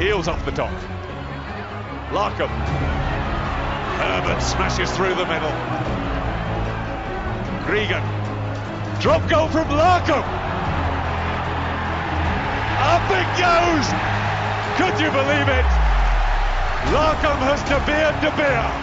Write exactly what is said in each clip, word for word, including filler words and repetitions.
Eels off the top. Larkham. Herbert smashes through the middle. Gregan. Drop goal from Larkham. Up it goes. Could you believe it? Larkham has de Beer, de Beer.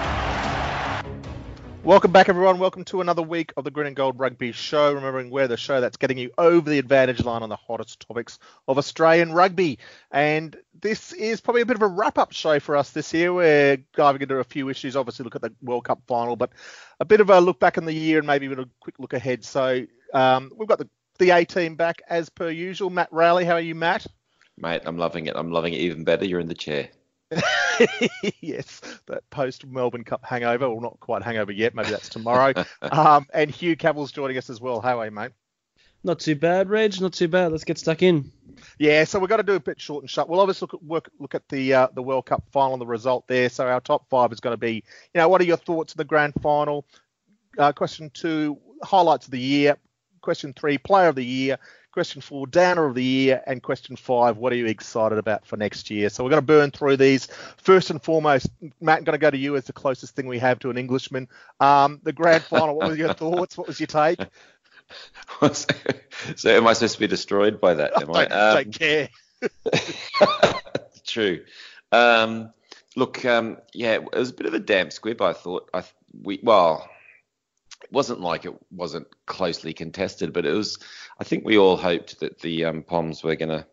Welcome back, everyone. Welcome to another week of the Green and Gold Rugby Show. Remembering we're the show that's getting you over the advantage line on the hottest topics of Australian rugby. And this is probably a bit of a wrap-up show for us this year. We're diving into a few issues. Obviously, look at the World Cup final, but a bit of a look back in the year and maybe even a quick look ahead. So um, we've got the, the A-team back as per usual. Matt Rowley, how are you, Matt? Mate, I'm loving it. I'm loving it even better. You're in the chair. Yes, that post-Melbourne Cup hangover. Well, not quite hangover yet. Maybe that's tomorrow. um, and Hugh Cavill's joining us as well. How are you, mate? Not too bad, Reg. Not too bad. Let's get stuck in. Yeah, so we've got to do a bit short and sharp. We'll obviously look at, work, look at the uh, the World Cup final and the result there. So our top five is going to be, you know, what are your thoughts on the grand final? Uh, question two, highlights of the year. Question three, player of the year. Question four, downer of the year, and question five, what are you excited about for next year? So we're going to burn through these. First and foremost, Matt, I'm going to go to you as the closest thing we have to an Englishman. Um, the grand final, what were your thoughts? What was your take? So am I supposed to be destroyed by that? Am I, I don't, um, don't care. True. Um, look, um, yeah, it was a bit of a damp squib, I thought. I we well. It wasn't like it wasn't closely contested, but it was. I think we all hoped that the um, Poms were going to,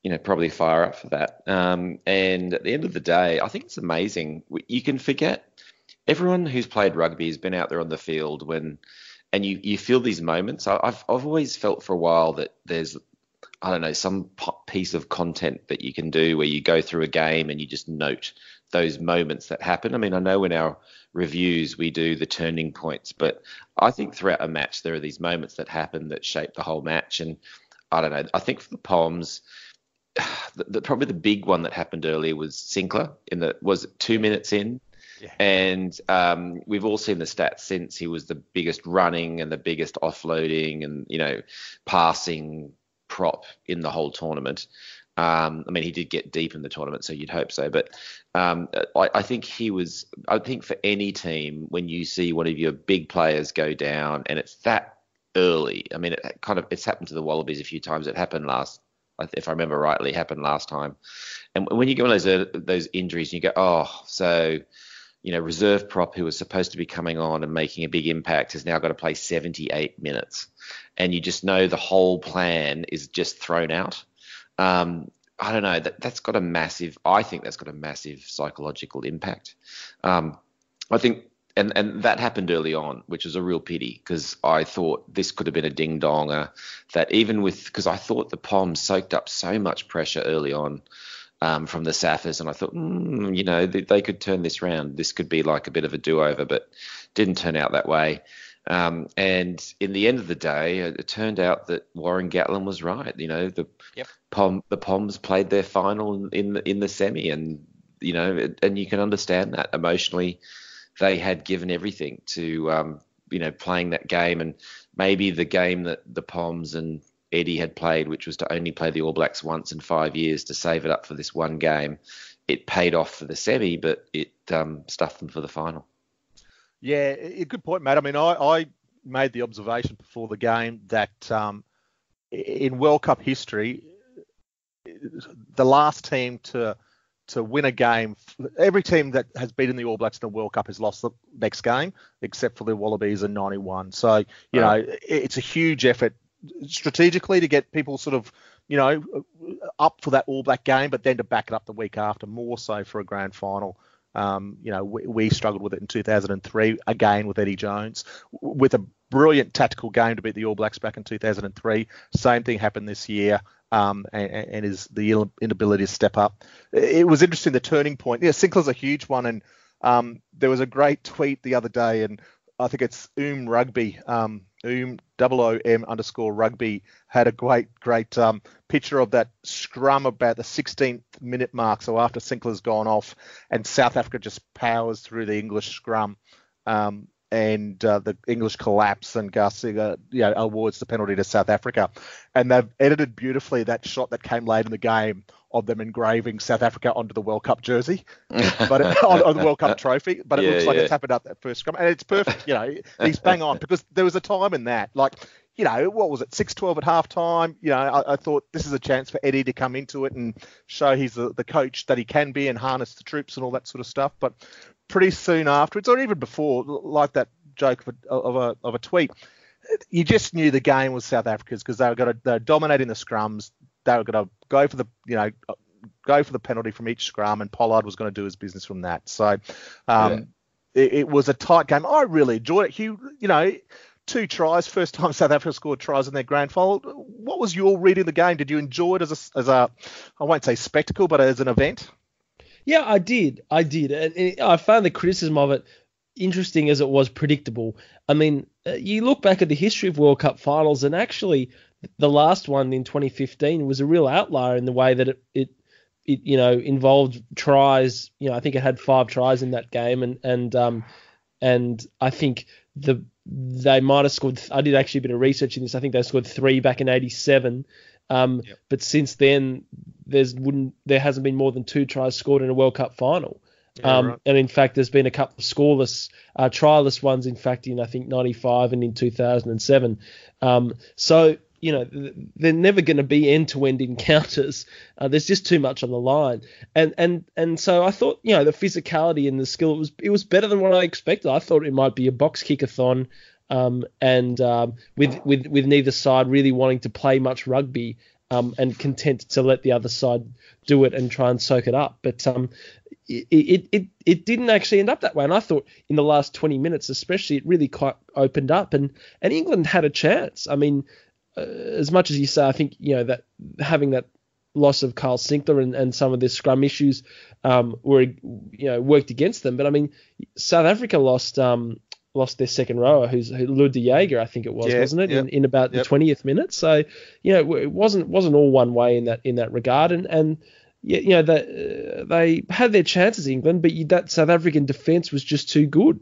you know, probably fire up for that. Um, and at the end of the day, I think it's amazing. You can forget everyone who's played rugby has been out there on the field when, and you you feel these moments. I, I've I've always felt for a while that there's, I don't know, some piece of content that you can do where you go through a game and you just note those moments that happen. I mean, I know in our reviews we do the turning points, but I think throughout a match there are these moments that happen that shape the whole match. And I don't know, I think for the Poms, the, the, probably the big one that happened earlier was Sinckler in the was it two minutes in, yeah. and um, we've all seen the stats since. He was the biggest running and the biggest offloading and, you know, passing prop in the whole tournament. Um, I mean, he did get deep in the tournament, so you'd hope so. But um, I, I think he was – I think for any team, when you see one of your big players go down and it's that early, I mean, it kind of – it's happened to the Wallabies a few times. It happened last – if I remember rightly, it happened last time. And when you get one of those, those injuries and you go, oh, so – you know, reserve prop who was supposed to be coming on and making a big impact has now got to play seventy-eight minutes. And you just know the whole plan is just thrown out. Um, I don't know. That, that's got a massive – I think that's got a massive psychological impact. Um, I think and, – and that happened early on, which was a real pity because I thought this could have been a ding-donger that even with – because I thought the Poms soaked up so much pressure early on. Um, from the Saffers, and I thought, mm, you know, they, they could turn this round. This could be like a bit of a do-over, but didn't turn out that way. Um, and in the end of the day, it, it turned out that Warren Gatland was right. You know, the yep. Pom, the Poms played their final in the, in the semi, and you know, it, and you can understand that emotionally, they had given everything to, um, you know, playing that game, and maybe the game that the Poms and Eddie had played, which was to only play the All Blacks once in five years to save it up for this one game. It paid off for the semi, but it um, stuffed them for the final. Yeah, good point, Matt. I mean, I, I made the observation before the game that um, in World Cup history, the last team to to win a game, every team that has beaten the All Blacks in the World Cup has lost the next game, except for the Wallabies in ninety-one. So, you oh. know, it's a huge effort strategically to get people sort of, you know, up for that All Black game, but then to back it up the week after, more so for a grand final. Um, you know, we, we struggled with it in two thousand three, again with Eddie Jones, with a brilliant tactical game to beat the All Blacks back in two thousand three. Same thing happened this year, um, and, and is the inability to step up. It was interesting, the turning point. Yeah, Sinckler's a huge one, and um, there was a great tweet the other day, and I think it's Oom Rugby, um, Oom O O M underscore Rugby had a great, great um, picture of that scrum about the sixteenth minute mark. So after Sinckler's gone off and South Africa just powers through the English scrum, um, and uh, the English collapse, and Garcia, you know, awards the penalty to South Africa. And they've edited beautifully that shot that came late in the game of them engraving South Africa onto the World Cup jersey, but it, on, on the World Cup trophy. But it yeah, looks like yeah. it's happened up that first scrum. And it's perfect, you know, he's bang on, because there was a time in that, like, you know, what was it, six twelve at halftime? You know, I, I thought this is a chance for Eddie to come into it and show he's the, the coach that he can be and harness the troops and all that sort of stuff. But pretty soon afterwards, or even before, like that joke of a, of a, of a tweet, you just knew the game was South Africa's, because they were going to they're dominating the scrums. They were going to go for the, you know, go for the penalty from each scrum, and Pollard was going to do his business from that. So um, yeah. it, it was a tight game. I really enjoyed it. Hugh, you know, two tries, first time South Africa scored tries in their grand final. What was your read of the game? Did you enjoy it as a, as a, I won't say spectacle, but as an event? Yeah, I did. I did. And I found the criticism of it interesting as it was predictable. I mean, you look back at the history of World Cup finals, and actually the last one in twenty fifteen was a real outlier in the way that it, it, it you know, involved tries. You know, I think it had five tries in that game, and, and, um, and I think the, they might have scored. I did actually a bit of research in this. I think they scored three back in eighty-seven. Um, yep. But since then, there's wouldn't there hasn't been more than two tries scored in a World Cup final. Yeah, um, right. And in fact, there's been a couple of scoreless, uh, trialless ones. In fact, in I think ninety-five and in two thousand seven. Um, so you know th- they're never going to be end-to-end encounters. Uh, there's just too much on the line. And and and so I thought, you know, the physicality and the skill, it was it was better than what I expected. I thought it might be a box kickathon. Um, and um, with, with with neither side really wanting to play much rugby, um, and content to let the other side do it and try and soak it up. But um, it, it it it didn't actually end up that way. And I thought in the last twenty minutes especially, it really quite opened up. And, and England had a chance. I mean, uh, as much as you say, I think, you know, that having that loss of Kyle Sinckler and, and some of their scrum issues um, were, you know, worked against them. But, I mean, South Africa lost... Um, lost their second rower, who's who, Lood de Jager, I think it was, yeah, wasn't it, yep, in, in about yep. the twentieth minute. So, you know, it wasn't wasn't all one way in that in that regard. And and you know, they uh, they had their chances, England, but you, that South African defence was just too good.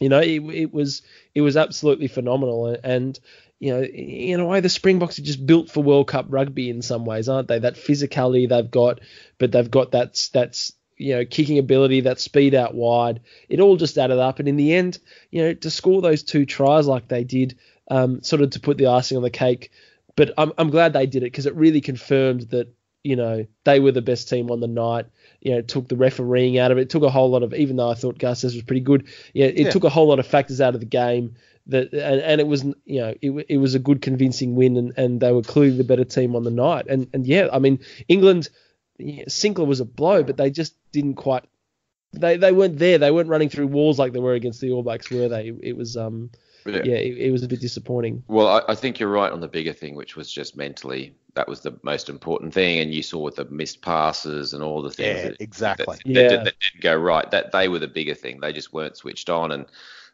You know, it it was it was absolutely phenomenal. And you know, in a way, the Springboks are just built for World Cup rugby in some ways, aren't they? That physicality they've got, but they've got that that's. you know, kicking ability, that speed out wide, it all just added up. And in the end, you know, to score those two tries like they did, um, sort of to put the icing on the cake. But I'm I'm glad they did it, because it really confirmed that, you know, they were the best team on the night. You know, it took the refereeing out of it. It took a whole lot of, even though I thought Garces was pretty good, you know, it yeah. took a whole lot of factors out of the game. That and, and it was, you know, it it was a good convincing win, and, and they were clearly the better team on the night. And, and yeah, I mean, England... Yeah, Sinckler was a blow, but they just didn't quite. They they weren't there. They weren't running through walls like they were against the All Blacks, were they? It, it was um yeah, yeah it, it was a bit disappointing. Well, I, I think you're right on the bigger thing, which was just mentally that was the most important thing. And you saw with the missed passes and all the things. Yeah, that, exactly. That, that, yeah. That, that didn't go right. That they were the bigger thing. They just weren't switched on. And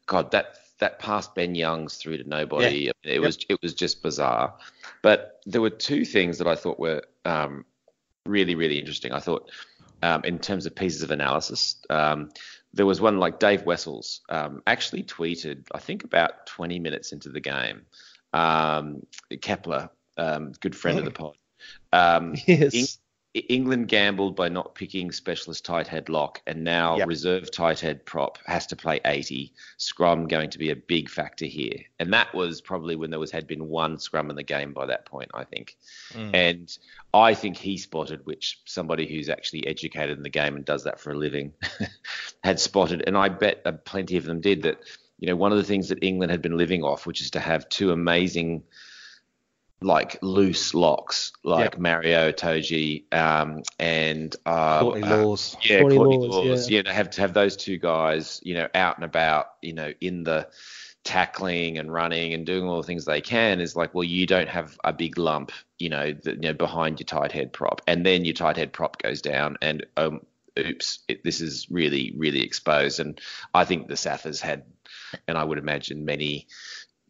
God, that that pass Ben Young's through to nobody. Yeah. It yep. was it was just bizarre. But there were two things that I thought were um. really, really interesting. I thought um, in terms of pieces of analysis, um, there was one like Dave Wessels um, actually tweeted, I think about twenty minutes into the game, um, Kepler, um, good friend yeah. of the pod. Um, yes. In- England gambled by not picking specialist tight head lock, and now yep. reserve tight head prop has to play eighty. Scrum going to be a big factor here. And that was probably when there was had been one scrum in the game by that point, I think. Mm. And I think he spotted, which somebody who's actually educated in the game and does that for a living had spotted, and I bet uh, plenty of them did, that, you know, one of the things that England had been living off, which is to have two amazing, like, loose locks, like yep. Maro Itoje um, and uh, Courtney Lawes. Uh, yeah, Courtney, Courtney Lawes. Lawes. Yeah, yeah, they have to have those two guys, you know, out and about, you know, in the tackling and running and doing all the things they can. Is like, well, you don't have a big lump, you know, the, you know, behind your tight head prop, and then your tight head prop goes down, and um, oops, it, this is really, really exposed. And I think the Saffers had, and I would imagine many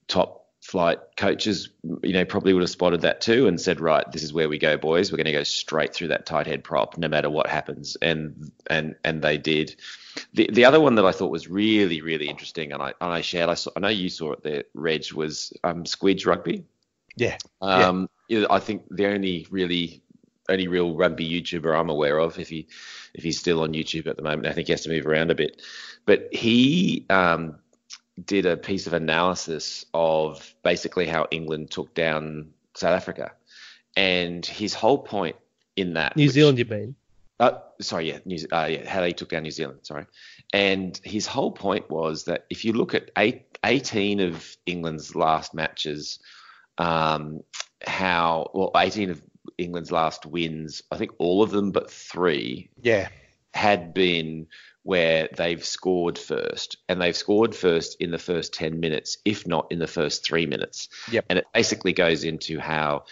top flight coaches, you know, probably would have spotted that too and said, right, this is where we go, boys. We're going to go straight through that tight head prop no matter what happens. And and and they did. The the other one that I thought was really, really interesting, and I and I shared, I saw, I know you saw it there, Reg, was um, Squidge Rugby. Yeah. Um, yeah. I think the only really only real rugby YouTuber I'm aware of, if he if he's still on YouTube at the moment. I think he has to move around a bit. But he um, did a piece of analysis of basically how England took down South Africa. And his whole point in that... New which, Zealand, you mean? Uh, sorry, yeah, New, uh, yeah, how they took down New Zealand, sorry. And his whole point was that if you look at eight, eighteen of England's last matches, um, how... Well, eighteen of England's last wins, I think all of them but three, yeah, had been where they've scored first, and they've scored first in the first ten minutes, if not in the first three minutes. Yep. And it basically goes into how,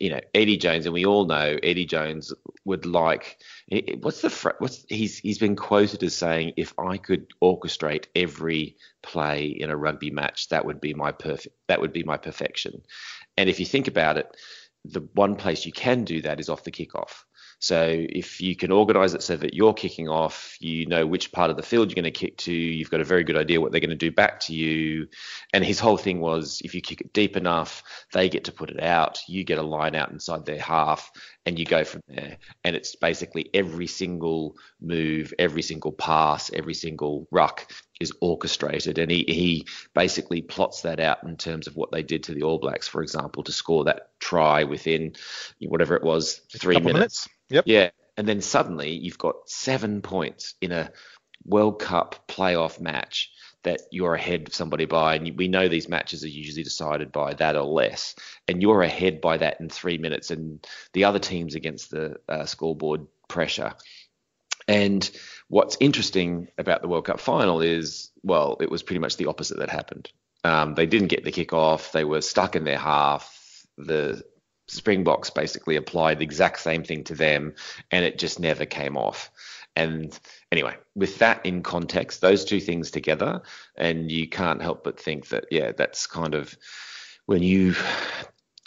you know, Eddie Jones, and we all know Eddie Jones would like, what's the fr- what's he's he's been quoted as saying, if I could orchestrate every play in a rugby match, that would be my perfect, that would be my perfection. And if you think about it, the one place you can do that is off the kickoff. So if you can organise it so that you're kicking off, you know which part of the field you're going to kick to, you've got a very good idea what they're going to do back to you. And his whole thing was, if you kick it deep enough, they get to put it out, you get a line out inside their half, and you go from there. And it's basically every single move, every single pass, every single ruck is orchestrated. And he, he basically plots that out in terms of what they did to the All Blacks, for example, to score that try within whatever it was, three minutes. minutes. Yep. Yeah. And then suddenly you've got seven points in a World Cup playoff match that you're ahead of somebody by, and we know these matches are usually decided by that or less, and you're ahead by that in three minutes, and the other team's against the uh, scoreboard pressure. And what's interesting about the World Cup final is, well, it was pretty much the opposite that happened. Um, they didn't get the kickoff. They were stuck in their half. The Springboks basically applied the exact same thing to them, and it just never came off. And anyway, with that in context, those two things together, and you can't help but think that, yeah, that's kind of when you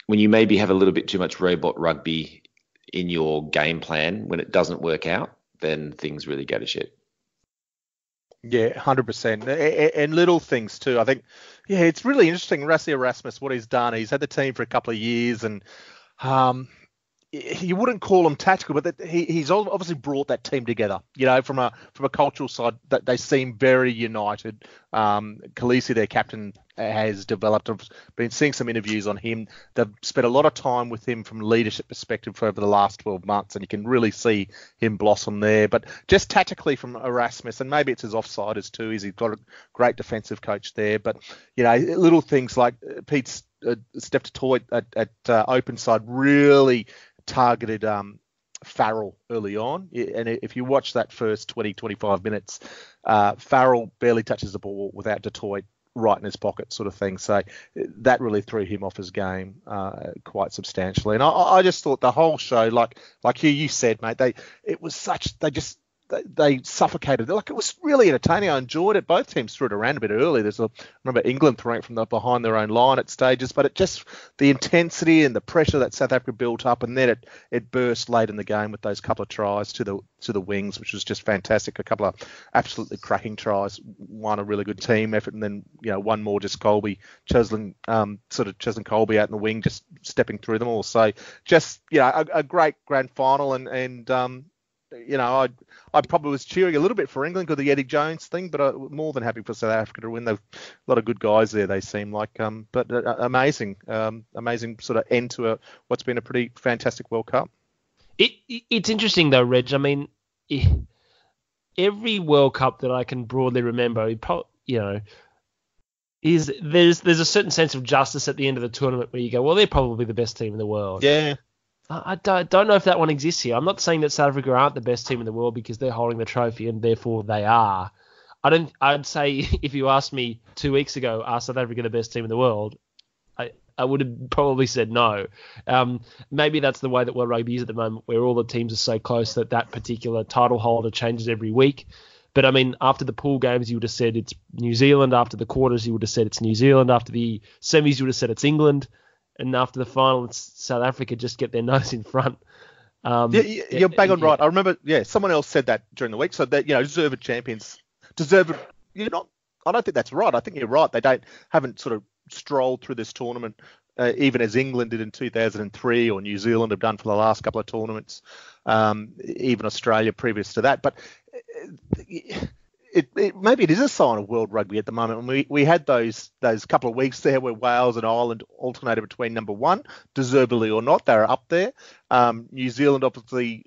when you maybe have a little bit too much robot rugby in your game plan, when it doesn't work out, then things really go to shit. Yeah, one hundred percent. And little things too. I think, yeah, it's really interesting. Rassi Erasmus, what he's done, he's had the team for a couple of years, and um, you wouldn't call him tactical, but he, he's obviously brought that team together. You know, from a from a cultural side, that they seem very united. Um, Khaleesi, their captain, has developed. I've been seeing some interviews on him. They've spent a lot of time with him from a leadership perspective for over the last twelve months, and you can really see him blossom there. But just tactically from Erasmus, and maybe it's his offsiders too, is he's got a great defensive coach there. But, you know, little things like Pieter-Steph du Toit at, at uh, open side really targeted um, Farrell early on. And if you watch that first twenty, twenty-five minutes, uh, Farrell barely touches the ball without du Toit right in his pocket, sort of thing. So that really threw him off his game uh, quite substantially. And I, I just thought the whole show, like like Hugh, you said, mate, they it was such they just they, they suffocated. Like, it was really entertaining. I enjoyed it. Both teams threw it around a bit early. There's a I remember England throwing it from the, behind their own line at stages, but it just the intensity and the pressure that South Africa built up, and then it it burst late in the game with those couple of tries to the to the wings, which was just fantastic. A couple of absolutely cracking tries, one a really good team effort, and then, you know, one more just Kolbe, Cheslin, um, sort of Cheslin Kolbe out in the wing, just stepping through them all. So just, you know, a, a great grand final, and, and um, you know, I I probably was cheering a little bit for England because of the Eddie Jones thing, but I'm more than happy for South Africa to win. They've a lot of good guys there, they seem like, um, but uh, amazing, um, amazing sort of end to a, what's been a pretty fantastic World Cup. It, it's interesting though, Reg. I mean, every World Cup that I can broadly remember, you know, is there's there's a certain sense of justice at the end of the tournament where you go, well, they're probably the best team in the world. Yeah. I don't, don't know if that one exists here. I'm not saying that South Africa aren't the best team in the world because they're holding the trophy and therefore they are. I don't. I'd say if you asked me two weeks ago, are South Africa the best team in the world? I, I would have probably said no. Um, maybe that's the way that World Rugby is at the moment, where all the teams are so close that that particular title holder changes every week. But, I mean, after the pool games, you would have said it's New Zealand. After the quarters, you would have said it's New Zealand. After the semis, you would have said it's England. And after the final, it's South Africa just get their nose in front. Um, yeah, you're yeah, bang on yeah. right. I remember, yeah, someone else said that during the week. So, that you know, deserved champions. Deserved, you're not, I don't think that's right. I think you're right. They don't haven't sort of strolled through this tournament, uh, even as England did in two thousand three or New Zealand have done for the last couple of tournaments, um, even Australia previous to that. But it, it, it, maybe it is a sign of world rugby at the moment. And we, we had those those couple of weeks there where Wales and Ireland alternated between number one, deservedly or not, they were up there. Um, New Zealand obviously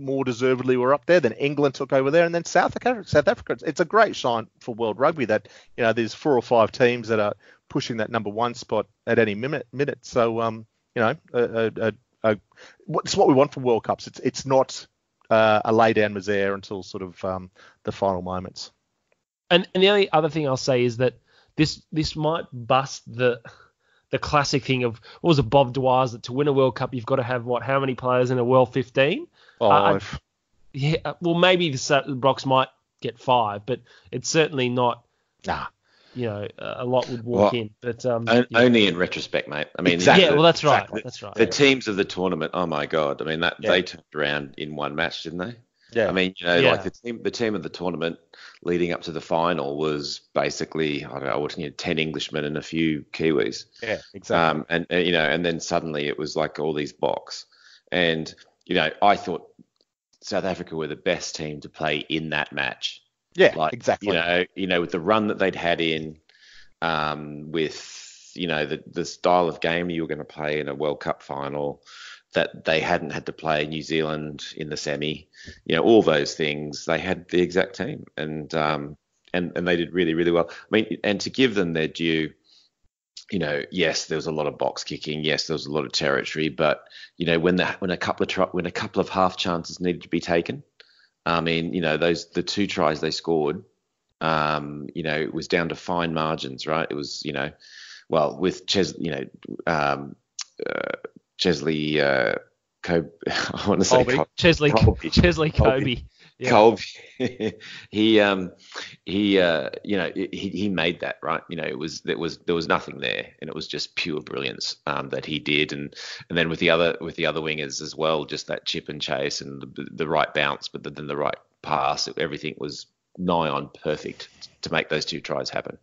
more deservedly were up there, then England took over there, and then South Africa. South Africa. It's a great sign for world rugby that you know there's four or five teams that are pushing that number one spot at any minute. minute. So um, you know, a, a, a, a, it's what we want from World Cups. It's it's not uh, a lay down misère until sort of um, the final moments. And and the only other thing I'll say is that this this might bust the the classic thing of what was it Bob Dwyer's that to win a World Cup you've got to have what how many players in a World fifteen. Five. Uh, yeah, well, maybe the, the Broncos might get five, but it's certainly not. Nah. You know, a lot would walk well, in, but um, o- yeah. only in retrospect, mate. I mean, exactly. yeah, well, that's right. Exactly. That's right. The yeah. teams of the tournament. Oh my God! I mean, that yeah. they turned around in one match, didn't they? Yeah. I mean, you know, yeah. like the team, the team of the tournament leading up to the final was basically I don't know, what, you know, ten Englishmen and a few Kiwis. Yeah, exactly. Um, and, and you know, and then suddenly it was like all these box, and you know, I thought South Africa were the best team to play in that match. Yeah, like, exactly. You know, you know, with the run that they'd had in, um, with, you know, the, the style of game you were going to play in a World Cup final, that they hadn't had to play New Zealand in the semi, you know, all those things. They had the exact team and um, and, and they did really, really well. I mean, and to give them their due, you know, yes, there was a lot of box kicking. Yes, there was a lot of territory. But, you know, when the, when a couple of tr- when a couple of half chances needed to be taken, I mean, you know, those the two tries they scored, um, you know, it was down to fine margins, right? It was, you know, well, with Ches, you know, um, uh, Cheslin, uh, Kolbe, I want to say Kolbe. Cheslin Kolbe. Cheslin Kolbe. Yeah. Kolbe. he, um, he, uh, you know, he he made that, right? You know, it was there was there was nothing there, and it was just pure brilliance um, that he did, and and then with the other with the other wingers as well, just that chip and chase and the, the right bounce, but the, then the right pass, everything was nigh on perfect to make those two tries happen.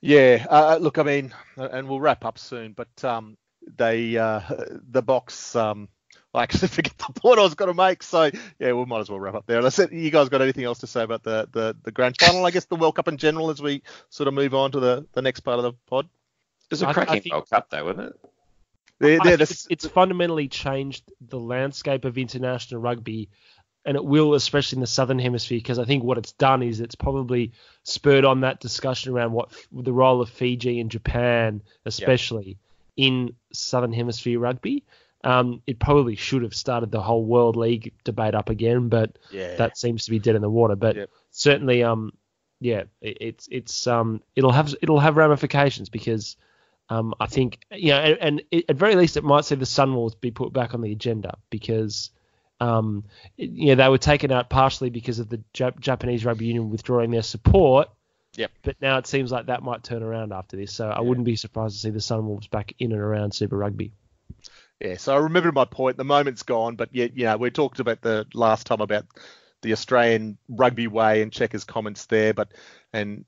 Yeah, uh, look, I mean, and we'll wrap up soon, but um, they uh, the box. Um, I actually forget the point I was going to make. So, yeah, we might as well wrap up there. Unless you guys got anything else to say about the, the, the grand final, I guess the World Cup in general, as we sort of move on to the, the next part of the pod? It was a cracking think, World Cup, though, wasn't it? They're, they're the, it's fundamentally changed the landscape of international rugby, and it will, especially in the Southern Hemisphere, because I think what it's done is it's probably spurred on that discussion around what the role of Fiji and Japan, especially yeah. in Southern Hemisphere rugby. Um, it probably should have started the whole World League debate up again, but yeah. that seems to be dead in the water. But yep. certainly, um, yeah, it, it's it's um, it'll have it'll have ramifications because um, I think you know, and, and it, at very least, it might see the Sunwolves be put back on the agenda because um, it, you know, they were taken out partially because of the Jap- Japanese Rugby Union withdrawing their support. Yep. But now it seems like that might turn around after this, so yeah. I wouldn't be surprised to see the Sunwolves back in and around Super Rugby. Yeah, so I remember my point. The moment's gone, but yet, you know, we talked about the last time about the Australian rugby way and Checker's comments there, but and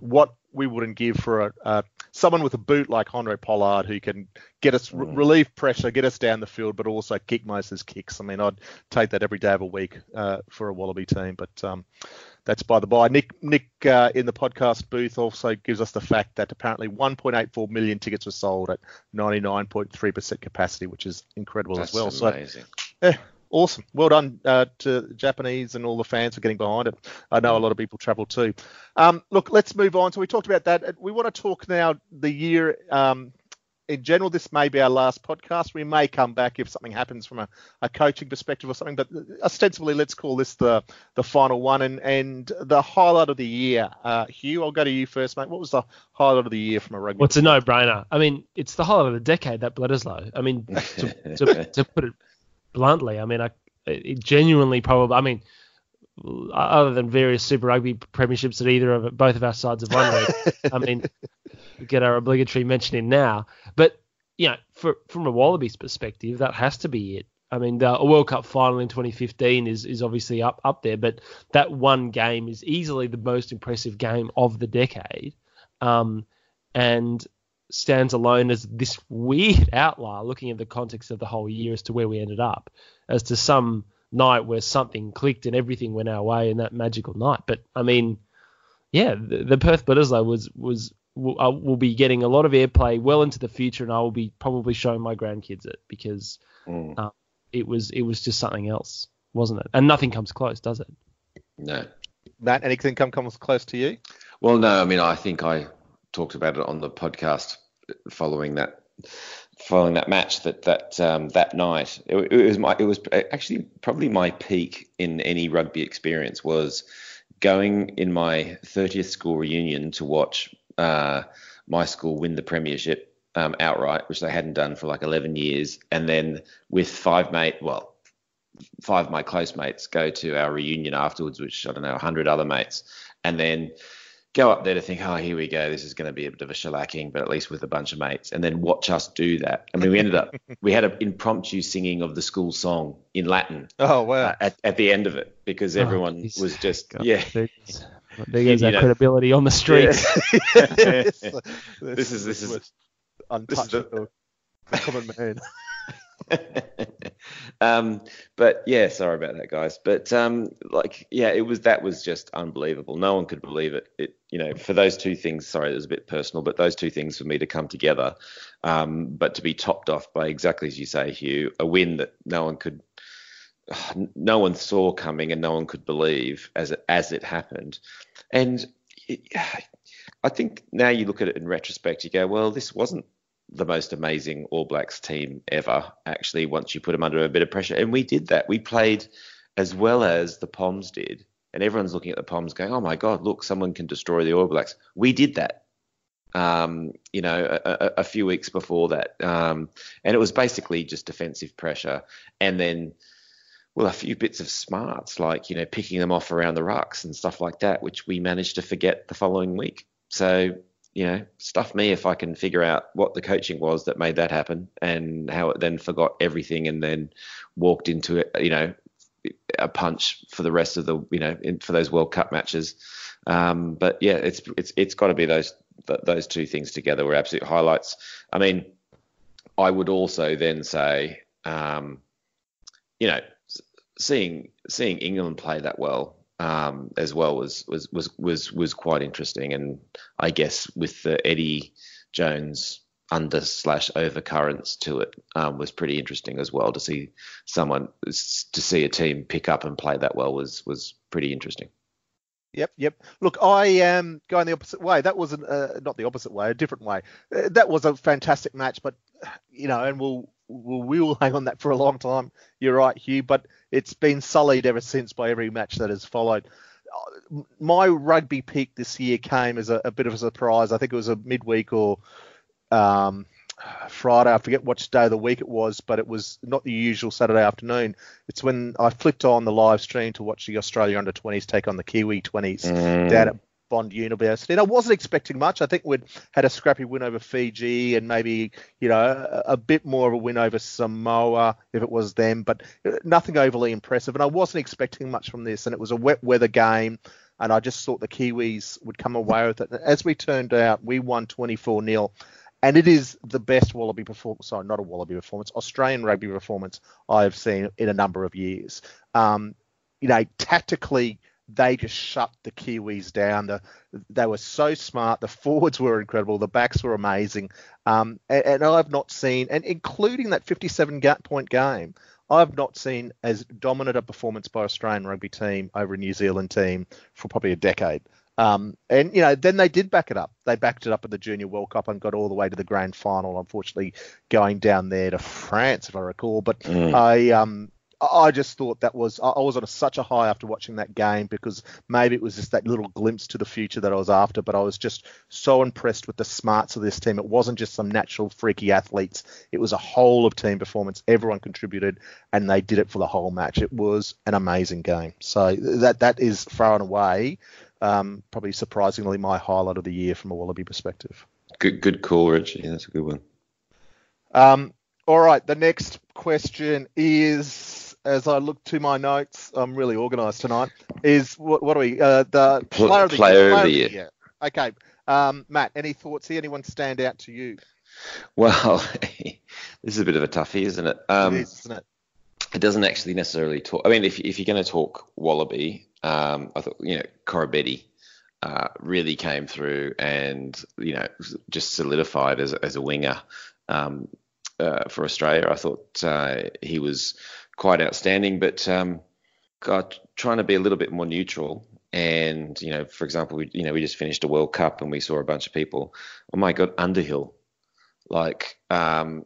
what we wouldn't give for a, uh, someone with a boot like Handré Pollard who can get us r- relieve pressure, get us down the field, but also kick most of his kicks. I mean, I'd take that every day of a week uh, for a Wallaby team, but um, that's by the by. Nick, Nick uh, in the podcast booth also gives us the fact that apparently one point eight four million tickets were sold at ninety-nine point three percent capacity, which is incredible that's as well. Amazing. So, yeah. Awesome. Well done uh, to the Japanese and all the fans for getting behind it. I know a lot of people travel too. Um, look, let's move on. So we talked about that. We want to talk now the year um, in general. This may be our last podcast. We may come back if something happens from a, a coaching perspective or something. But ostensibly, let's call this the, the final one and, and the highlight of the year. Uh, Hugh, I'll go to you first, mate. What was the highlight of the year from a rugby? Well, it's a no-brainer. I mean, it's the highlight of the decade, that Bledisloe. I mean, to, to, to put it bluntly, I mean, I it genuinely probably. I mean, other than various Super Rugby premierships that either of both of our sides have won. I mean, we get our obligatory mention in now. But, you know, for, from a Wallabies perspective, that has to be it. I mean, the World Cup final in twenty fifteen is, is obviously up, up there, but that one game is easily the most impressive game of the decade, um, and stands alone as this weird outlier, looking at the context of the whole year as to where we ended up, as to some night where something clicked and everything went our way in that magical night. But, I mean, yeah, the, the Perth Bledisloe was, was will, uh, will be getting a lot of airplay well into the future, and I will be probably showing my grandkids it because... Mm. Um, It was it was just something else, wasn't it? And nothing comes close, does it? No. Matt, anything come comes close to you? Well, no. I mean, I think I talked about it on the podcast following that following that match that that um, that night. It, it was my it was actually probably my peak in any rugby experience was going in my thirtieth school reunion to watch uh, my school win the premiership. Um, outright, which they hadn't done for like eleven years, and then with five mate, well, five of my close mates go to our reunion afterwards, which I don't know, a hundred other mates, and then go up there to think, oh, here we go, this is going to be a bit of a shellacking, but at least with a bunch of mates, and then watch us do that. I mean, we ended up, we had an impromptu singing of the school song in Latin. Oh wow! Uh, at, at the end of it, because everyone oh, was just God, yeah. Geez. There goes our know. credibility on the streets. Yeah. this, this is this is. Untouchable, the common man. um, but yeah, sorry about that, guys. But um, like, yeah, it was that was just unbelievable. No one could believe it. It, you know, for those two things. Sorry, it was a bit personal, but those two things for me to come together, um, but to be topped off by exactly as you say, Hugh, a win that no one could, no one saw coming, and no one could believe as it, as it happened, and. It, I think now you look at it in retrospect, you go, well, this wasn't the most amazing All Blacks team ever, actually, once you put them under a bit of pressure. And we did that. We played as well as the Poms did. And everyone's looking at the Poms going, oh, my God, look, someone can destroy the All Blacks. We did that, um, you know, a, a, a few weeks before that. Um, and it was basically just defensive pressure. And then... well, a few bits of smarts, like, you know, picking them off around the rucks and stuff like that, which we managed to forget the following week. So, you know, stuff me if I can figure out what the coaching was that made that happen and how it then forgot everything and then walked into it, you know, a punch for the rest of the, you know, in, for those World Cup matches. Um, but yeah, it's it's it's got to be those th- those two things together were absolute highlights. I mean, I would also then say, um, you know. Seeing seeing England play that well um, as well was was, was was was quite interesting, and I guess with the Eddie Jones under slash overcurrents to it um, was pretty interesting as well to see someone to see a team pick up and play that well was was pretty interesting. Yep, yep. Look, I um, going the opposite way. That wasn't uh, not the opposite way, a different way. Uh, that was a fantastic match, but you know, and we'll. We will hang on that for a long time. You're right, Hugh, but it's been sullied ever since by every match that has followed. My rugby peak this year came as a, a bit of a surprise. I think it was a midweek or um, Friday. I forget which day of the week it was, but it was not the usual Saturday afternoon. It's when I flicked on the live stream to watch the Australia under twenties take on the Kiwi twenties mm. down at Bond University, and I wasn't expecting much. I think we'd had a scrappy win over Fiji and maybe, you know, a, a bit more of a win over Samoa if it was them, but nothing overly impressive. And I wasn't expecting much from this, and it was a wet weather game, and I just thought the Kiwis would come away with it. And as we turned out, we won twenty-four nil, and it is the best Wallaby performance, sorry, not a Wallaby performance, Australian rugby performance I have seen in a number of years. Um, you know, tactically, they just shut the Kiwis down. The, they were so smart. The forwards were incredible. The backs were amazing. Um, and, and I've not seen, and including that fifty-seven-point game, I've not seen as dominant a performance by Australian rugby team over a New Zealand team for probably a decade. Um, and, you know, then they did back it up. They backed it up at the Junior World Cup and got all the way to the grand final, unfortunately, going down there to France, if I recall. But mm. I... Um, I just thought that was, I was on a, such a high after watching that game, because maybe it was just that little glimpse to the future that I was after, but I was just so impressed with the smarts of this team. It wasn't just some natural freaky athletes. It was a whole of team performance. Everyone contributed and they did it for the whole match. It was an amazing game. So that that is far and away, um, probably surprisingly, my highlight of the year from a Wallaby perspective. Good, good call, Richie. Yeah, that's a good one. Um, all right. The next question is, as I look to my notes, I'm really organised tonight. Is what? What are we? Uh, the player, player of the player year. Player of the year. year. Okay, um, Matt. Any thoughts here? Anyone stand out to you? Well, this is a bit of a toughie, isn't it? Um, it is, isn't it? It doesn't actually necessarily talk. I mean, if if you're going to talk Wallaby, um, I thought you know Korobiti uh, really came through and you know just solidified as as a winger. Um, Uh, for Australia, I thought uh, he was quite outstanding, but um, God, trying to be a little bit more neutral. And you know, for example, we you know we just finished a World Cup and we saw a bunch of people. Oh my God, Underhill! Like, um,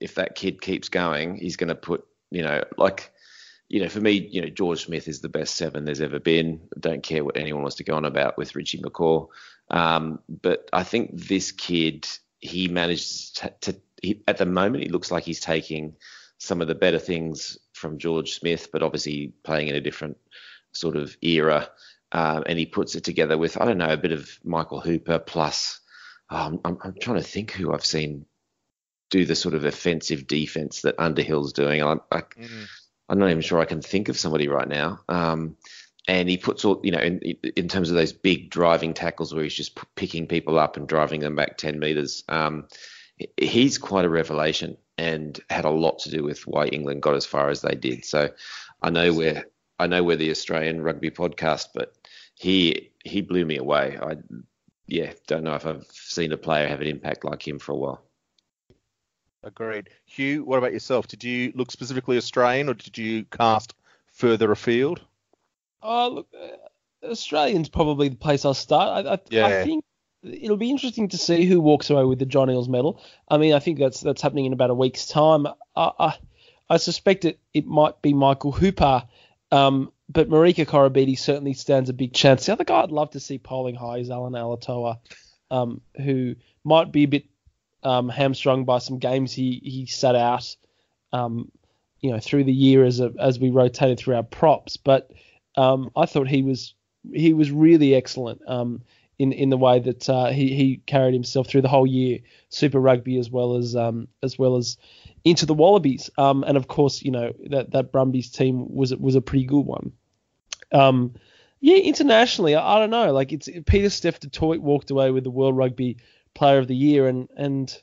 if that kid keeps going, he's going to put you know, like, you know, for me, you know, George Smith is the best seven there's ever been. I don't care what anyone wants to go on about with Richie McCaw, um, but I think this kid he managed to. to He, at the moment, it looks like he's taking some of the better things from George Smith, but obviously playing in a different sort of era. Um, and he puts it together with, I don't know, a bit of Michael Hooper plus um, I'm, I'm trying to think who I've seen do the sort of offensive defense that Underhill's doing. I, I, mm. I'm not even sure I can think of somebody right now. Um, and he puts all, you know, in, in terms of those big driving tackles where he's just p- picking people up and driving them back ten metres. Um, He's quite a revelation and had a lot to do with why England got as far as they did. So I know we're I know we're the Australian rugby podcast, but he he blew me away. I yeah, don't know if I've seen a player have an impact like him for a while. Agreed. Hugh, what about yourself? Did you look specifically Australian or did you cast further afield? Oh, look, Australian's probably the place I'll start. I, I, yeah. I think it'll be interesting to see who walks away with the John Eales medal. I mean, I think that's that's happening in about a week's time. I I, I suspect it, it might be Michael Hooper, um, but Marika Korobiti certainly stands a big chance. The other guy I'd love to see polling high is Alan Alatoa, um, who might be a bit um, hamstrung by some games he, he sat out, um, you know, through the year as a, as we rotated through our props. But um, I thought he was he was really excellent. Um, In, in the way that uh, he, he carried himself through the whole year, Super Rugby as well as um, as well as into the Wallabies, um, and of course you know that, that Brumbies team was was a pretty good one. Um, yeah, internationally, I, I don't know. Like it's it, Pieter-Steph du Toit walked away with the World Rugby Player of the Year, and and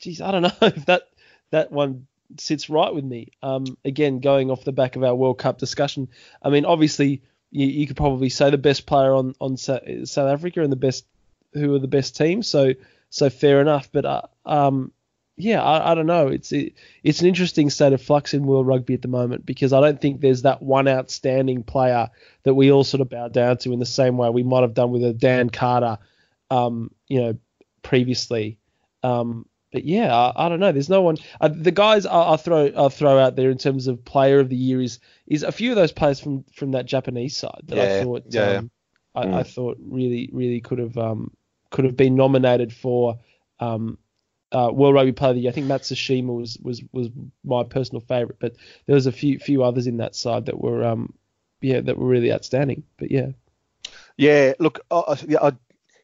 geez, I don't know if that that one sits right with me. Um, again, going off the back of our World Cup discussion, I mean obviously. You, you could probably say the best player on, on South Africa and the best who are the best team. So so fair enough. But uh, um, yeah, I, I don't know. It's it, it's an interesting state of flux in world rugby at the moment because I don't think there's that one outstanding player that we all sort of bow down to in the same way we might have done with a Dan Carter, um, you know, previously. Um, but yeah, I, I don't know. There's no one. Uh, the guys I'll, I'll throw I'll throw out there in terms of player of the year is. Is a few of those players from, from that Japanese side that yeah, I thought yeah. um, I, mm. I thought really really could have um, could have been nominated for um, uh, World Rugby Player of the Year. I think Matsushima was was, was my personal favourite, but there was a few few others in that side that were um yeah that were really outstanding. But yeah, yeah. Look, I, I,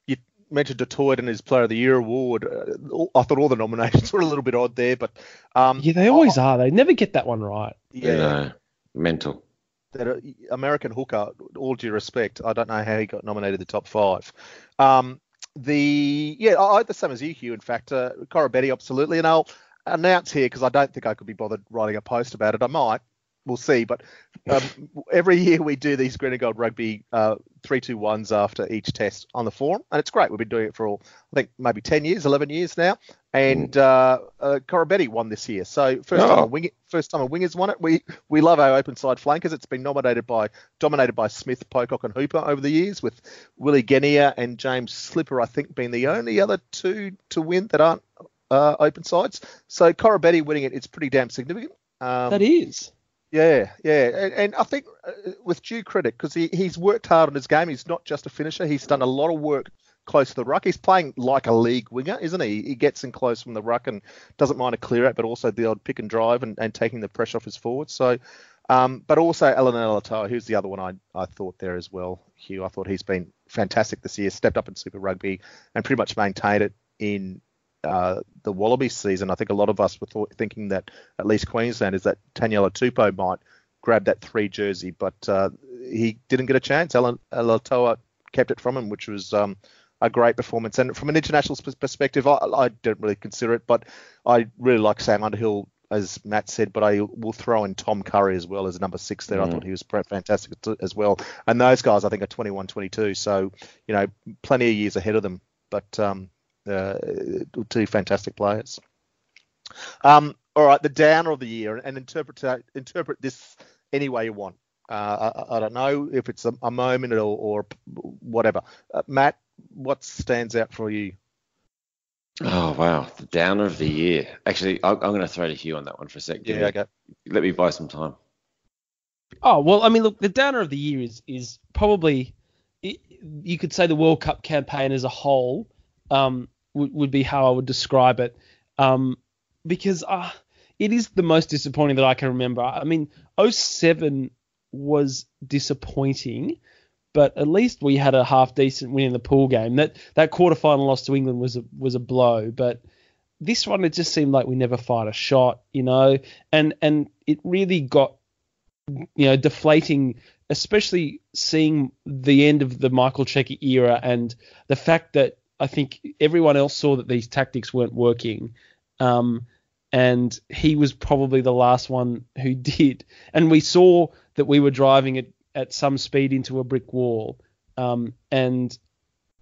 you mentioned du Toit and his Player of the Year award. I thought all the nominations were a little bit odd there, but um, yeah, they always I, are. They never get that one right. Yeah. No. Mental. That American hooker, all due respect, I don't know how he got nominated the top five. Um, the yeah, I, the same as you, Hugh. In fact, uh, Korobiti, absolutely. And I'll announce here because I don't think I could be bothered writing a post about it. I might. We'll see. But um, every year we do these green and gold rugby uh, three two ones after each test on the forum, and it's great. We've been doing it for all I think maybe ten years, eleven years now. And uh, uh, Korobiti won this year, so first oh. time a wing, first time a winger's won it. We we love our open side flankers. It's been nominated by dominated by Smith, Pocock, and Hooper over the years, with Willie Genia and James Slipper I think being the only other two to win that aren't uh, open sides. So Korobiti winning it, it's pretty damn significant. Um, that is. Yeah, yeah. And, and I think uh, with due credit, because he, he's worked hard on his game. He's not just a finisher. He's done a lot of work close to the ruck. He's playing like a league winger, isn't he? He gets in close from the ruck and doesn't mind a clear out, but also the odd pick and drive and, and taking the pressure off his forwards. So, um, but also Alan Alatoa, who's the other one I, I thought there as well, Hugh. I thought he's been fantastic this year, stepped up in Super Rugby and pretty much maintained it in Uh, the Wallaby season. I think a lot of us were thought, thinking that at least Queensland is that Taniela Tupou might grab that three jersey, but uh, he didn't get a chance. Alan Alatoa kept it from him, which was um, a great performance. And from an international perspective, I, I don't really consider it, but I really like Sam Underhill, as Matt said, but I will throw in Tom Curry as well as number six there. Mm. I thought he was fantastic as well. And those guys, I think, are twenty-one, twenty-two. So, you know, plenty of years ahead of them. But, um, Uh, two fantastic players. Um, all right, the downer of the year, and interpret interpret this any way you want. Uh, I, I don't know if it's a, a moment or, or whatever. Uh, Matt, what stands out for you? Oh, wow, the downer of the year. Actually, I'm, I'm going to throw to Hugh on that one for a second. Yeah, okay. Let me buy some time. Oh, well, I mean, look, the downer of the year is, is probably, it, you could say the World Cup campaign as a whole, um would be how I would describe it, um, because uh, it is the most disappointing that I can remember. I mean, oh seven was disappointing, but at least we had a half-decent win in the pool game. That that quarterfinal loss to England was a, was a blow, but this one, it just seemed like we never fired a shot, you know, and, and it really got, you know, deflating, especially seeing the end of the Michael Cheika era and the fact that I think everyone else saw that these tactics weren't working, um, and he was probably the last one who did. And we saw that we were driving at, at some speed into a brick wall, um, and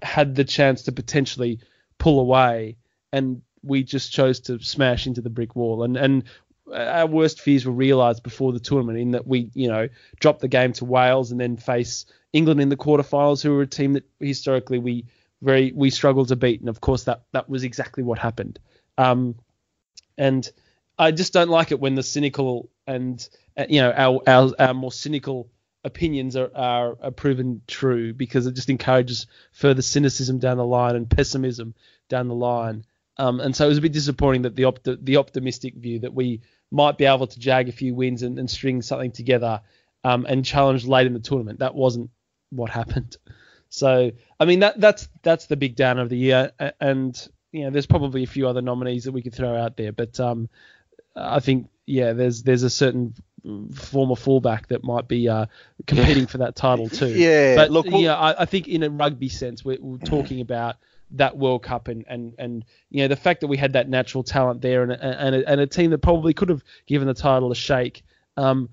had the chance to potentially pull away, and we just chose to smash into the brick wall. And, and our worst fears were realised before the tournament, in that we, you know, dropped the game to Wales and then face England in the quarterfinals, who were a team that historically we – Very, we struggled to beat, and of course that, that was exactly what happened. Um, and I just don't like it when the cynical and uh, you know our, our our more cynical opinions are, are are proven true, because it just encourages further cynicism down the line and pessimism down the line. Um, and so it was a bit disappointing that the opt the optimistic view that we might be able to jag a few wins and, and string something together, um, and challenge late in the tournament, that wasn't what happened. So, I mean, that that's that's the big downer of the year. And, you know, there's probably a few other nominees that we could throw out there. But um, I think, yeah, there's there's a certain former fullback that might be uh, competing for that title too. Yeah. But, look, we'll... you know, I, I think in a rugby sense, we're, we're talking about that World Cup and, and, and, you know, the fact that we had that natural talent there, and, and, a, and a team that probably could have given the title a shake. Um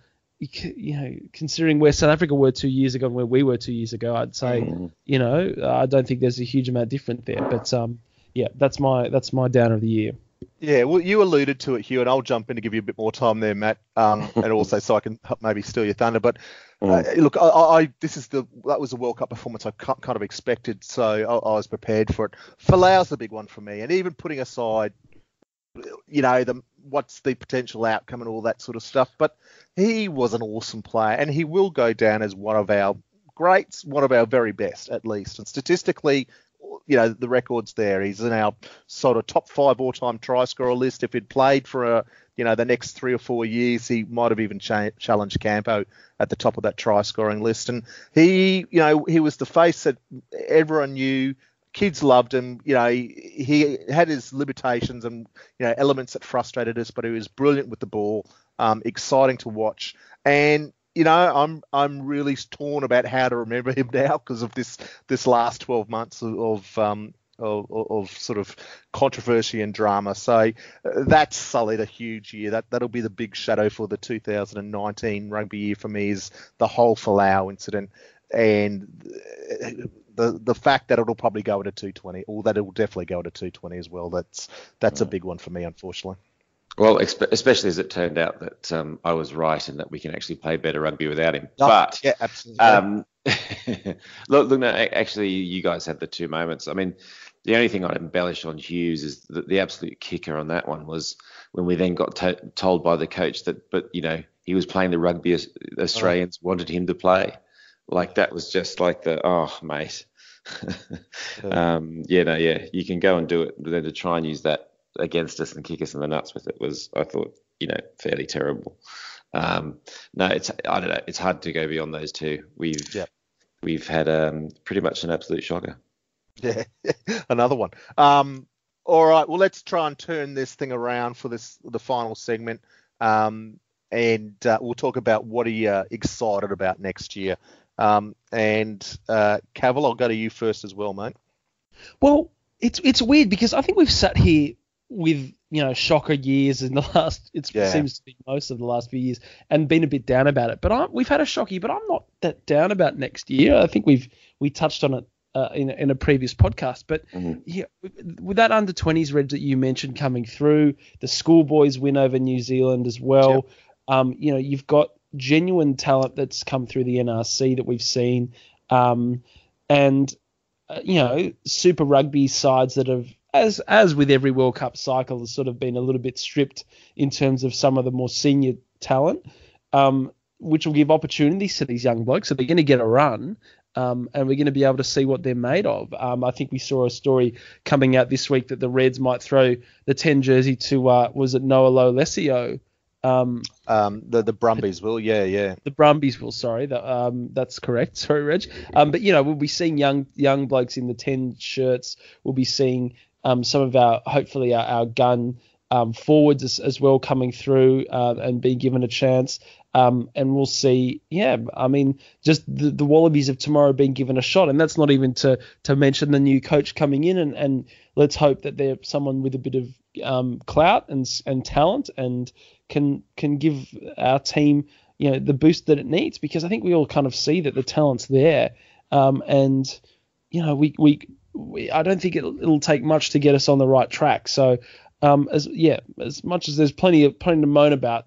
You know, considering where South Africa were two years ago and where we were two years ago, I'd say, mm. you know, I don't think there's a huge amount different there. But um, yeah, that's my that's my downer of the year. Yeah, well, you alluded to it, Hugh, and I'll jump in to give you a bit more time there, Matt, um, and also so I can maybe steal your thunder. But uh, look, I, I this is the that was a World Cup performance I kind of expected, so I, I was prepared for it. Falau's the big one for me, and even putting aside, you know, the what's the potential outcome and all that sort of stuff. But he was an awesome player, and he will go down as one of our greats, one of our very best, at least. And statistically, you know, the record's there. He's in our sort of top five all-time try scorer list. If he'd played for, a, you know, the next three or four years, he might have even cha- challenged Campo at the top of that try scoring list. And he, you know, he was the face that everyone knew. Kids loved him. You know, he, he had his limitations and, you know, elements that frustrated us, but he was brilliant with the ball, um, exciting to watch. And, you know, I'm I'm really torn about how to remember him now because of this this last twelve months of of, um, of, of sort of controversy and drama. So that's sullied a huge year. That, that'll be the big shadow for the two thousand nineteen rugby year for me, is the whole Falau incident. And uh, The the fact that it'll probably go into two twenty, or that it will definitely go into two twenty as well, that's that's right. A big one for me, unfortunately. Well, expe- especially as it turned out that um, I was right and that we can actually play better rugby without him. Oh, but yeah, absolutely. Um, look, look, no, actually, you guys had the two moments. I mean, the only thing I'd embellish on Hughes is that the absolute kicker on that one was when we then got to- told by the coach that, but you know, he was playing the rugby Australians oh. wanted him to play. Like, that was just like the, oh, mate. um, yeah, no, yeah, you can go and do it. But then to try and use that against us and kick us in the nuts with it was, I thought, you know, fairly terrible. Um, no, it's, I don't know, it's hard to go beyond those two. We've yeah. we've had um, pretty much an absolute shocker. Yeah, another one. Um, all right, well, let's try and turn this thing around for this the final segment. Um, and uh, we'll talk about what are you excited about next year. Um, and uh, Cavill, I'll go to you first as well, mate. Well, it's it's weird because I think we've sat here with, you know, shocker years in the last, it yeah. seems to be most of the last few years, and been a bit down about it. But I'm, we've had a shocky, but I'm not that down about next year. I think we've we touched on it uh, in, in a previous podcast. But mm-hmm. yeah, with that under twenties, Reg, that you mentioned coming through, the schoolboys win over New Zealand as well. Yep. Um, you know, you've got genuine talent that's come through the N R C that we've seen. Um, and, uh, you know, Super Rugby sides that have, as as with every World Cup cycle, has sort of been a little bit stripped in terms of some of the more senior talent, um, which will give opportunities to these young blokes. So they're going to get a run, um, and we're going to be able to see what they're made of. Um, I think we saw a story coming out this week that the Reds might throw the ten jersey to, uh, was it Noah Lolesio? Um, um, the, the Brumbies will, yeah, yeah. The Brumbies will, sorry. The, um, that's correct. Sorry, Reg. Um, but, you know, we'll be seeing young young blokes in the ten shirts. We'll be seeing um, some of our, hopefully, our, our gun um, forwards as, as well coming through uh, and being given a chance. Um, and we'll see, yeah, I mean, just the, the Wallabies of tomorrow being given a shot. And that's not even to, to mention the new coach coming in. And, and let's hope that they're someone with a bit of um, clout and and talent and can can give our team, you know, the boost that it needs, because I think we all kind of see that the talent's there. Um, and, you know, we, we, we I don't think it'll, it'll take much to get us on the right track. So, um, as yeah, as much as there's plenty of plenty to moan about,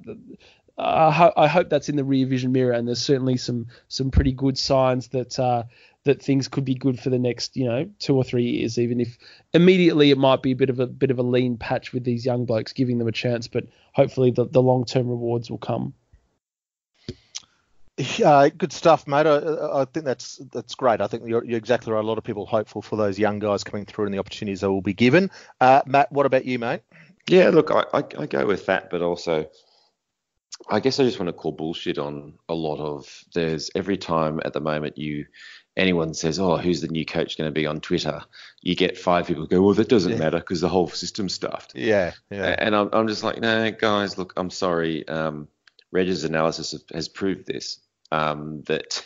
I, ho- I hope that's in the rear vision mirror, and there's certainly some some pretty good signs that uh, that things could be good for the next, you know, two or three years. Even if immediately it might be a bit of a bit of a lean patch with these young blokes, giving them a chance, but hopefully the, the long term rewards will come. Yeah, good stuff, mate. I, I think that's that's great. I think you're, you're exactly right. A lot of people hopeful for those young guys coming through and the opportunities they will be given. Uh, Matt, what about you, mate? Yeah, look, I, I, I go with that, but also, I guess I just want to call bullshit on a lot of, there's every time at the moment you, anyone says, oh, who's the new coach going to be on Twitter? You get five people go, well, that doesn't yeah. matter because the whole system's stuffed. Yeah. yeah. And I'm, I'm just like, no, guys, look, I'm sorry. Um, Reg's analysis has proved this, um, that,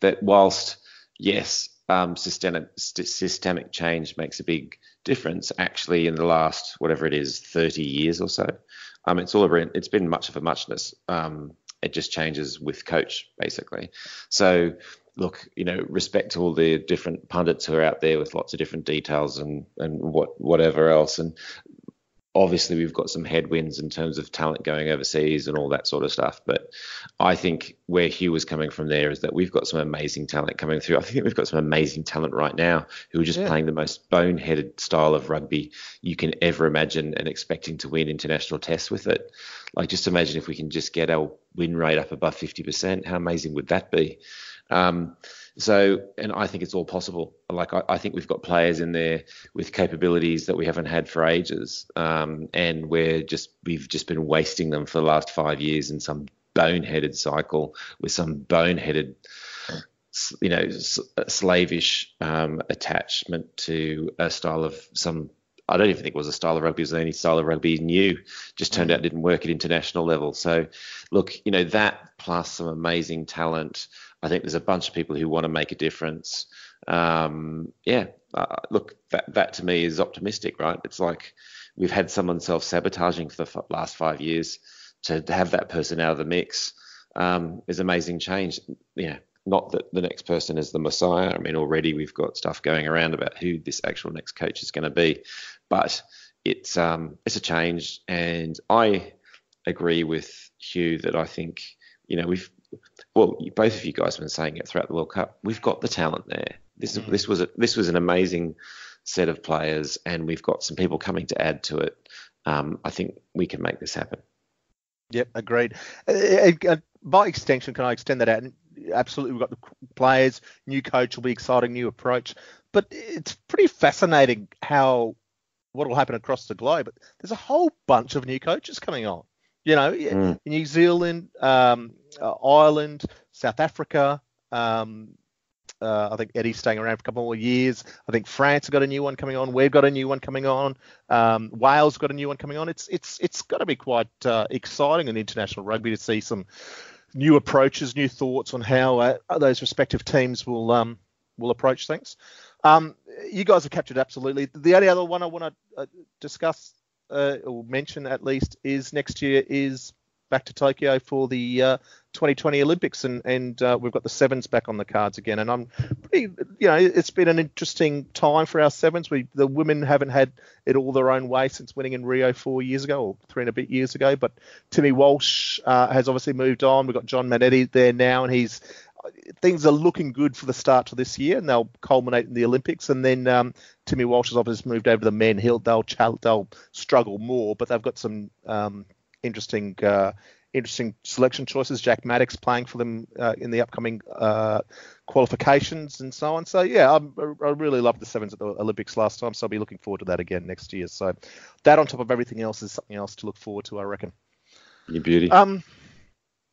that whilst, yes, um, systemic, systemic change makes a big difference, actually in the last, whatever it is, thirty years or so, Um, it's all over. It's been much of a muchness. Um, it just changes with coach, basically. So, look, you know, respect all the different pundits who are out there with lots of different details and and what whatever else. And obviously, we've got some headwinds in terms of talent going overseas and all that sort of stuff. But I think where Hugh was coming from there is that we've got some amazing talent coming through. I think we've got some amazing talent right now who are just yeah. playing the most boneheaded style of rugby you can ever imagine and expecting to win international tests with it. Like, just imagine if we can just get our win rate up above fifty percent. How amazing would that be? Um, so, and I think it's all possible. Like, I, I think we've got players in there with capabilities that we haven't had for ages. Um, and we're just, we've just been wasting them for the last five years in some boneheaded cycle with some boneheaded, you know, slavish, um, attachment to a style of some, I don't even think it was a style of rugby. It was the only style of rugby he knew. Just turned out it didn't work at international level. So, look, you know, that plus some amazing talent. I think there's a bunch of people who want to make a difference. Um, yeah, uh, look, that, that to me is optimistic, right? It's like we've had someone self-sabotaging for the f- last five years. To have that person out of the mix um, is amazing change. Yeah, not that the next person is the Messiah. I mean, already we've got stuff going around about who this actual next coach is going to be. But it's um, it's a change. And I agree with Hugh that I think, you know, we've, well, both of you guys have been saying it throughout the World Cup. We've got the talent there. This mm. this was a, this was an amazing set of players, and we've got some people coming to add to it. Um, I think we can make this happen. Yep, agreed. Uh, uh, by extension, can I extend that out? Absolutely, we've got the players, new coach will be exciting, new approach. But it's pretty fascinating how what will happen across the globe. But there's a whole bunch of new coaches coming on. You know, mm. New Zealand, um, uh, Ireland, South Africa. Um, uh, I think Eddie's staying around for a couple more years. I think France got a new one coming on. We've got a new one coming on. Um, Wales got a new one coming on. It's it's it's got to be quite uh, exciting in international rugby to see some new approaches, new thoughts on how uh, those respective teams will um, will approach things. Um, you guys have captured absolutely. The only other one I want to uh, discuss. Uh, or mention at least, is next year is back to Tokyo for the uh, twenty twenty Olympics, and and uh, we've got the sevens back on the cards again. And I'm pretty, you know, it's been an interesting time for our sevens. We the women haven't had it all their own way since winning in Rio four years ago, or three and a bit years ago. But Timmy Walsh uh, has obviously moved on. We've got John Manetti there now, and he's things are looking good for the start to this year, and they'll culminate in the Olympics. And then um, Timmy Walsh has obviously moved over to the men. He'll they'll they'll struggle more, but they've got some um, interesting uh, interesting selection choices. Jack Maddox playing for them uh, in the upcoming uh, qualifications and so on. So yeah, I'm, I really loved the sevens at the Olympics last time, so I'll be looking forward to that again next year. So that on top of everything else is something else to look forward to, I reckon. You beauty. Um.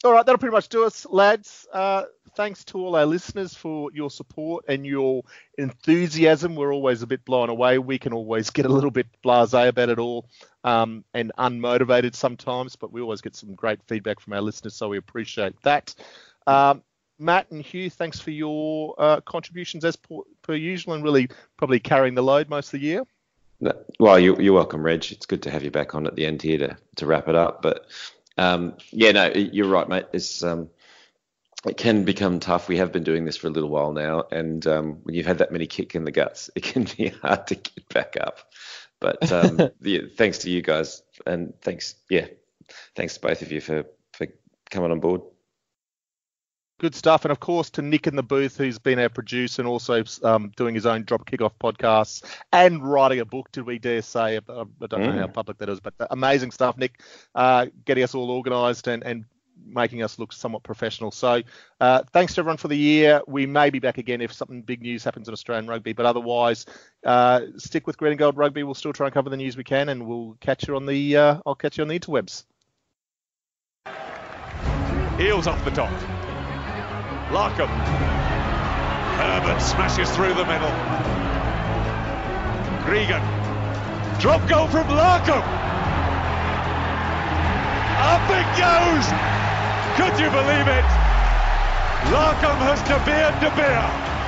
All right, that'll pretty much do us, lads. Uh, thanks to all our listeners for your support and your enthusiasm. We're always a bit blown away. We can always get a little bit blasé about it all um, and unmotivated sometimes, but we always get some great feedback from our listeners, so we appreciate that. Um, Matt and Hugh, thanks for your uh, contributions as per, per usual and really probably carrying the load most of the year. Well, you're, you're welcome, Reg. It's good to have you back on at the end here to, to wrap it up, but... Um, yeah, no, you're right, mate. It's um, it can become tough. We have been doing this for a little while now, and um, when you've had that many kick in the guts, it can be hard to get back up. But um, yeah, thanks to you guys, and thanks, yeah, thanks to both of you for, for coming on board. Good stuff. And, of course, to Nick in the booth, who's been our producer and also um, doing his own Drop Kickoff podcasts and writing a book, did we dare say. I don't know mm. how public that is, but amazing stuff, Nick, uh, getting us all organised and, and making us look somewhat professional. So uh, thanks to everyone for the year. We may be back again if something big news happens in Australian rugby, but otherwise uh, stick with Green and Gold Rugby. We'll still try and cover the news we can, and we'll catch you on the uh, I'll catch you on the interwebs. Eels off the top. Larkham. Herbert smashes through the middle. Gregan. Drop goal from Larkham. Up it goes. Could you believe it? Larkham has de Beer, de Beer.